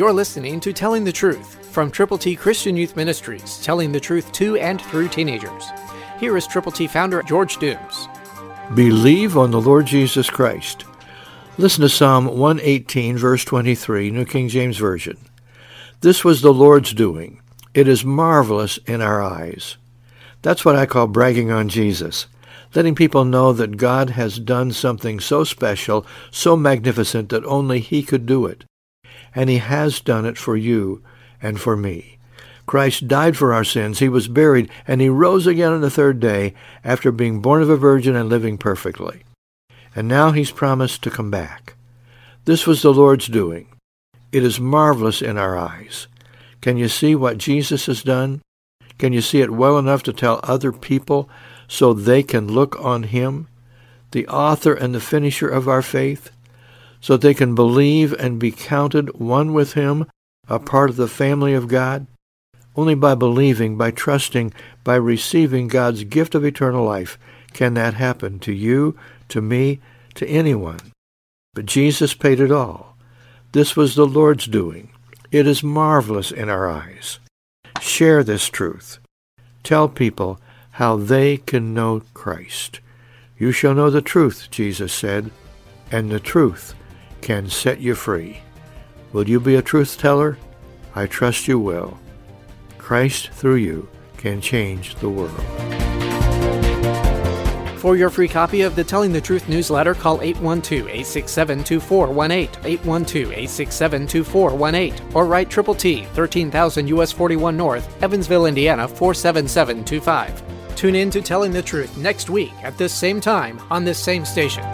You're listening to Telling the Truth from Triple T Christian Youth Ministries, telling the truth to and through teenagers. Here is Triple T founder George Dooms. Believe on the Lord Jesus Christ. Listen to Psalm 118, verse 23, New King James Version. This was the Lord's doing. It is marvelous in our eyes. That's what I call bragging on Jesus, letting people know that God has done something so special, so magnificent that only He could do it. And He has done it for you and for me. Christ died for our sins, He was buried, and He rose again on the third day after being born of a virgin and living perfectly. And now He's promised to come back. This was the Lord's doing. It is marvelous in our eyes. Can you see what Jesus has done? Can you see it well enough to tell other people so they can look on Him, the author and the finisher of our faith? So they can believe and be counted one with Him, a part of the family of God? Only by believing, by trusting, by receiving God's gift of eternal life can that happen to you, to me, to anyone. But Jesus paid it all. This was the Lord's doing. It is marvelous in our eyes. Share this truth. Tell people how they can know Christ. You shall know the truth, Jesus said, and the truth can set you free. Will you be a truth teller? I trust you will. Christ through you can change the world. For your free copy of the Telling the Truth newsletter, call 812-867-2418, 812-867-2418, or write Triple T, 13,000 U.S. 41 North, Evansville, Indiana, 47725. Tune in to Telling the Truth next week at this same time on this same station.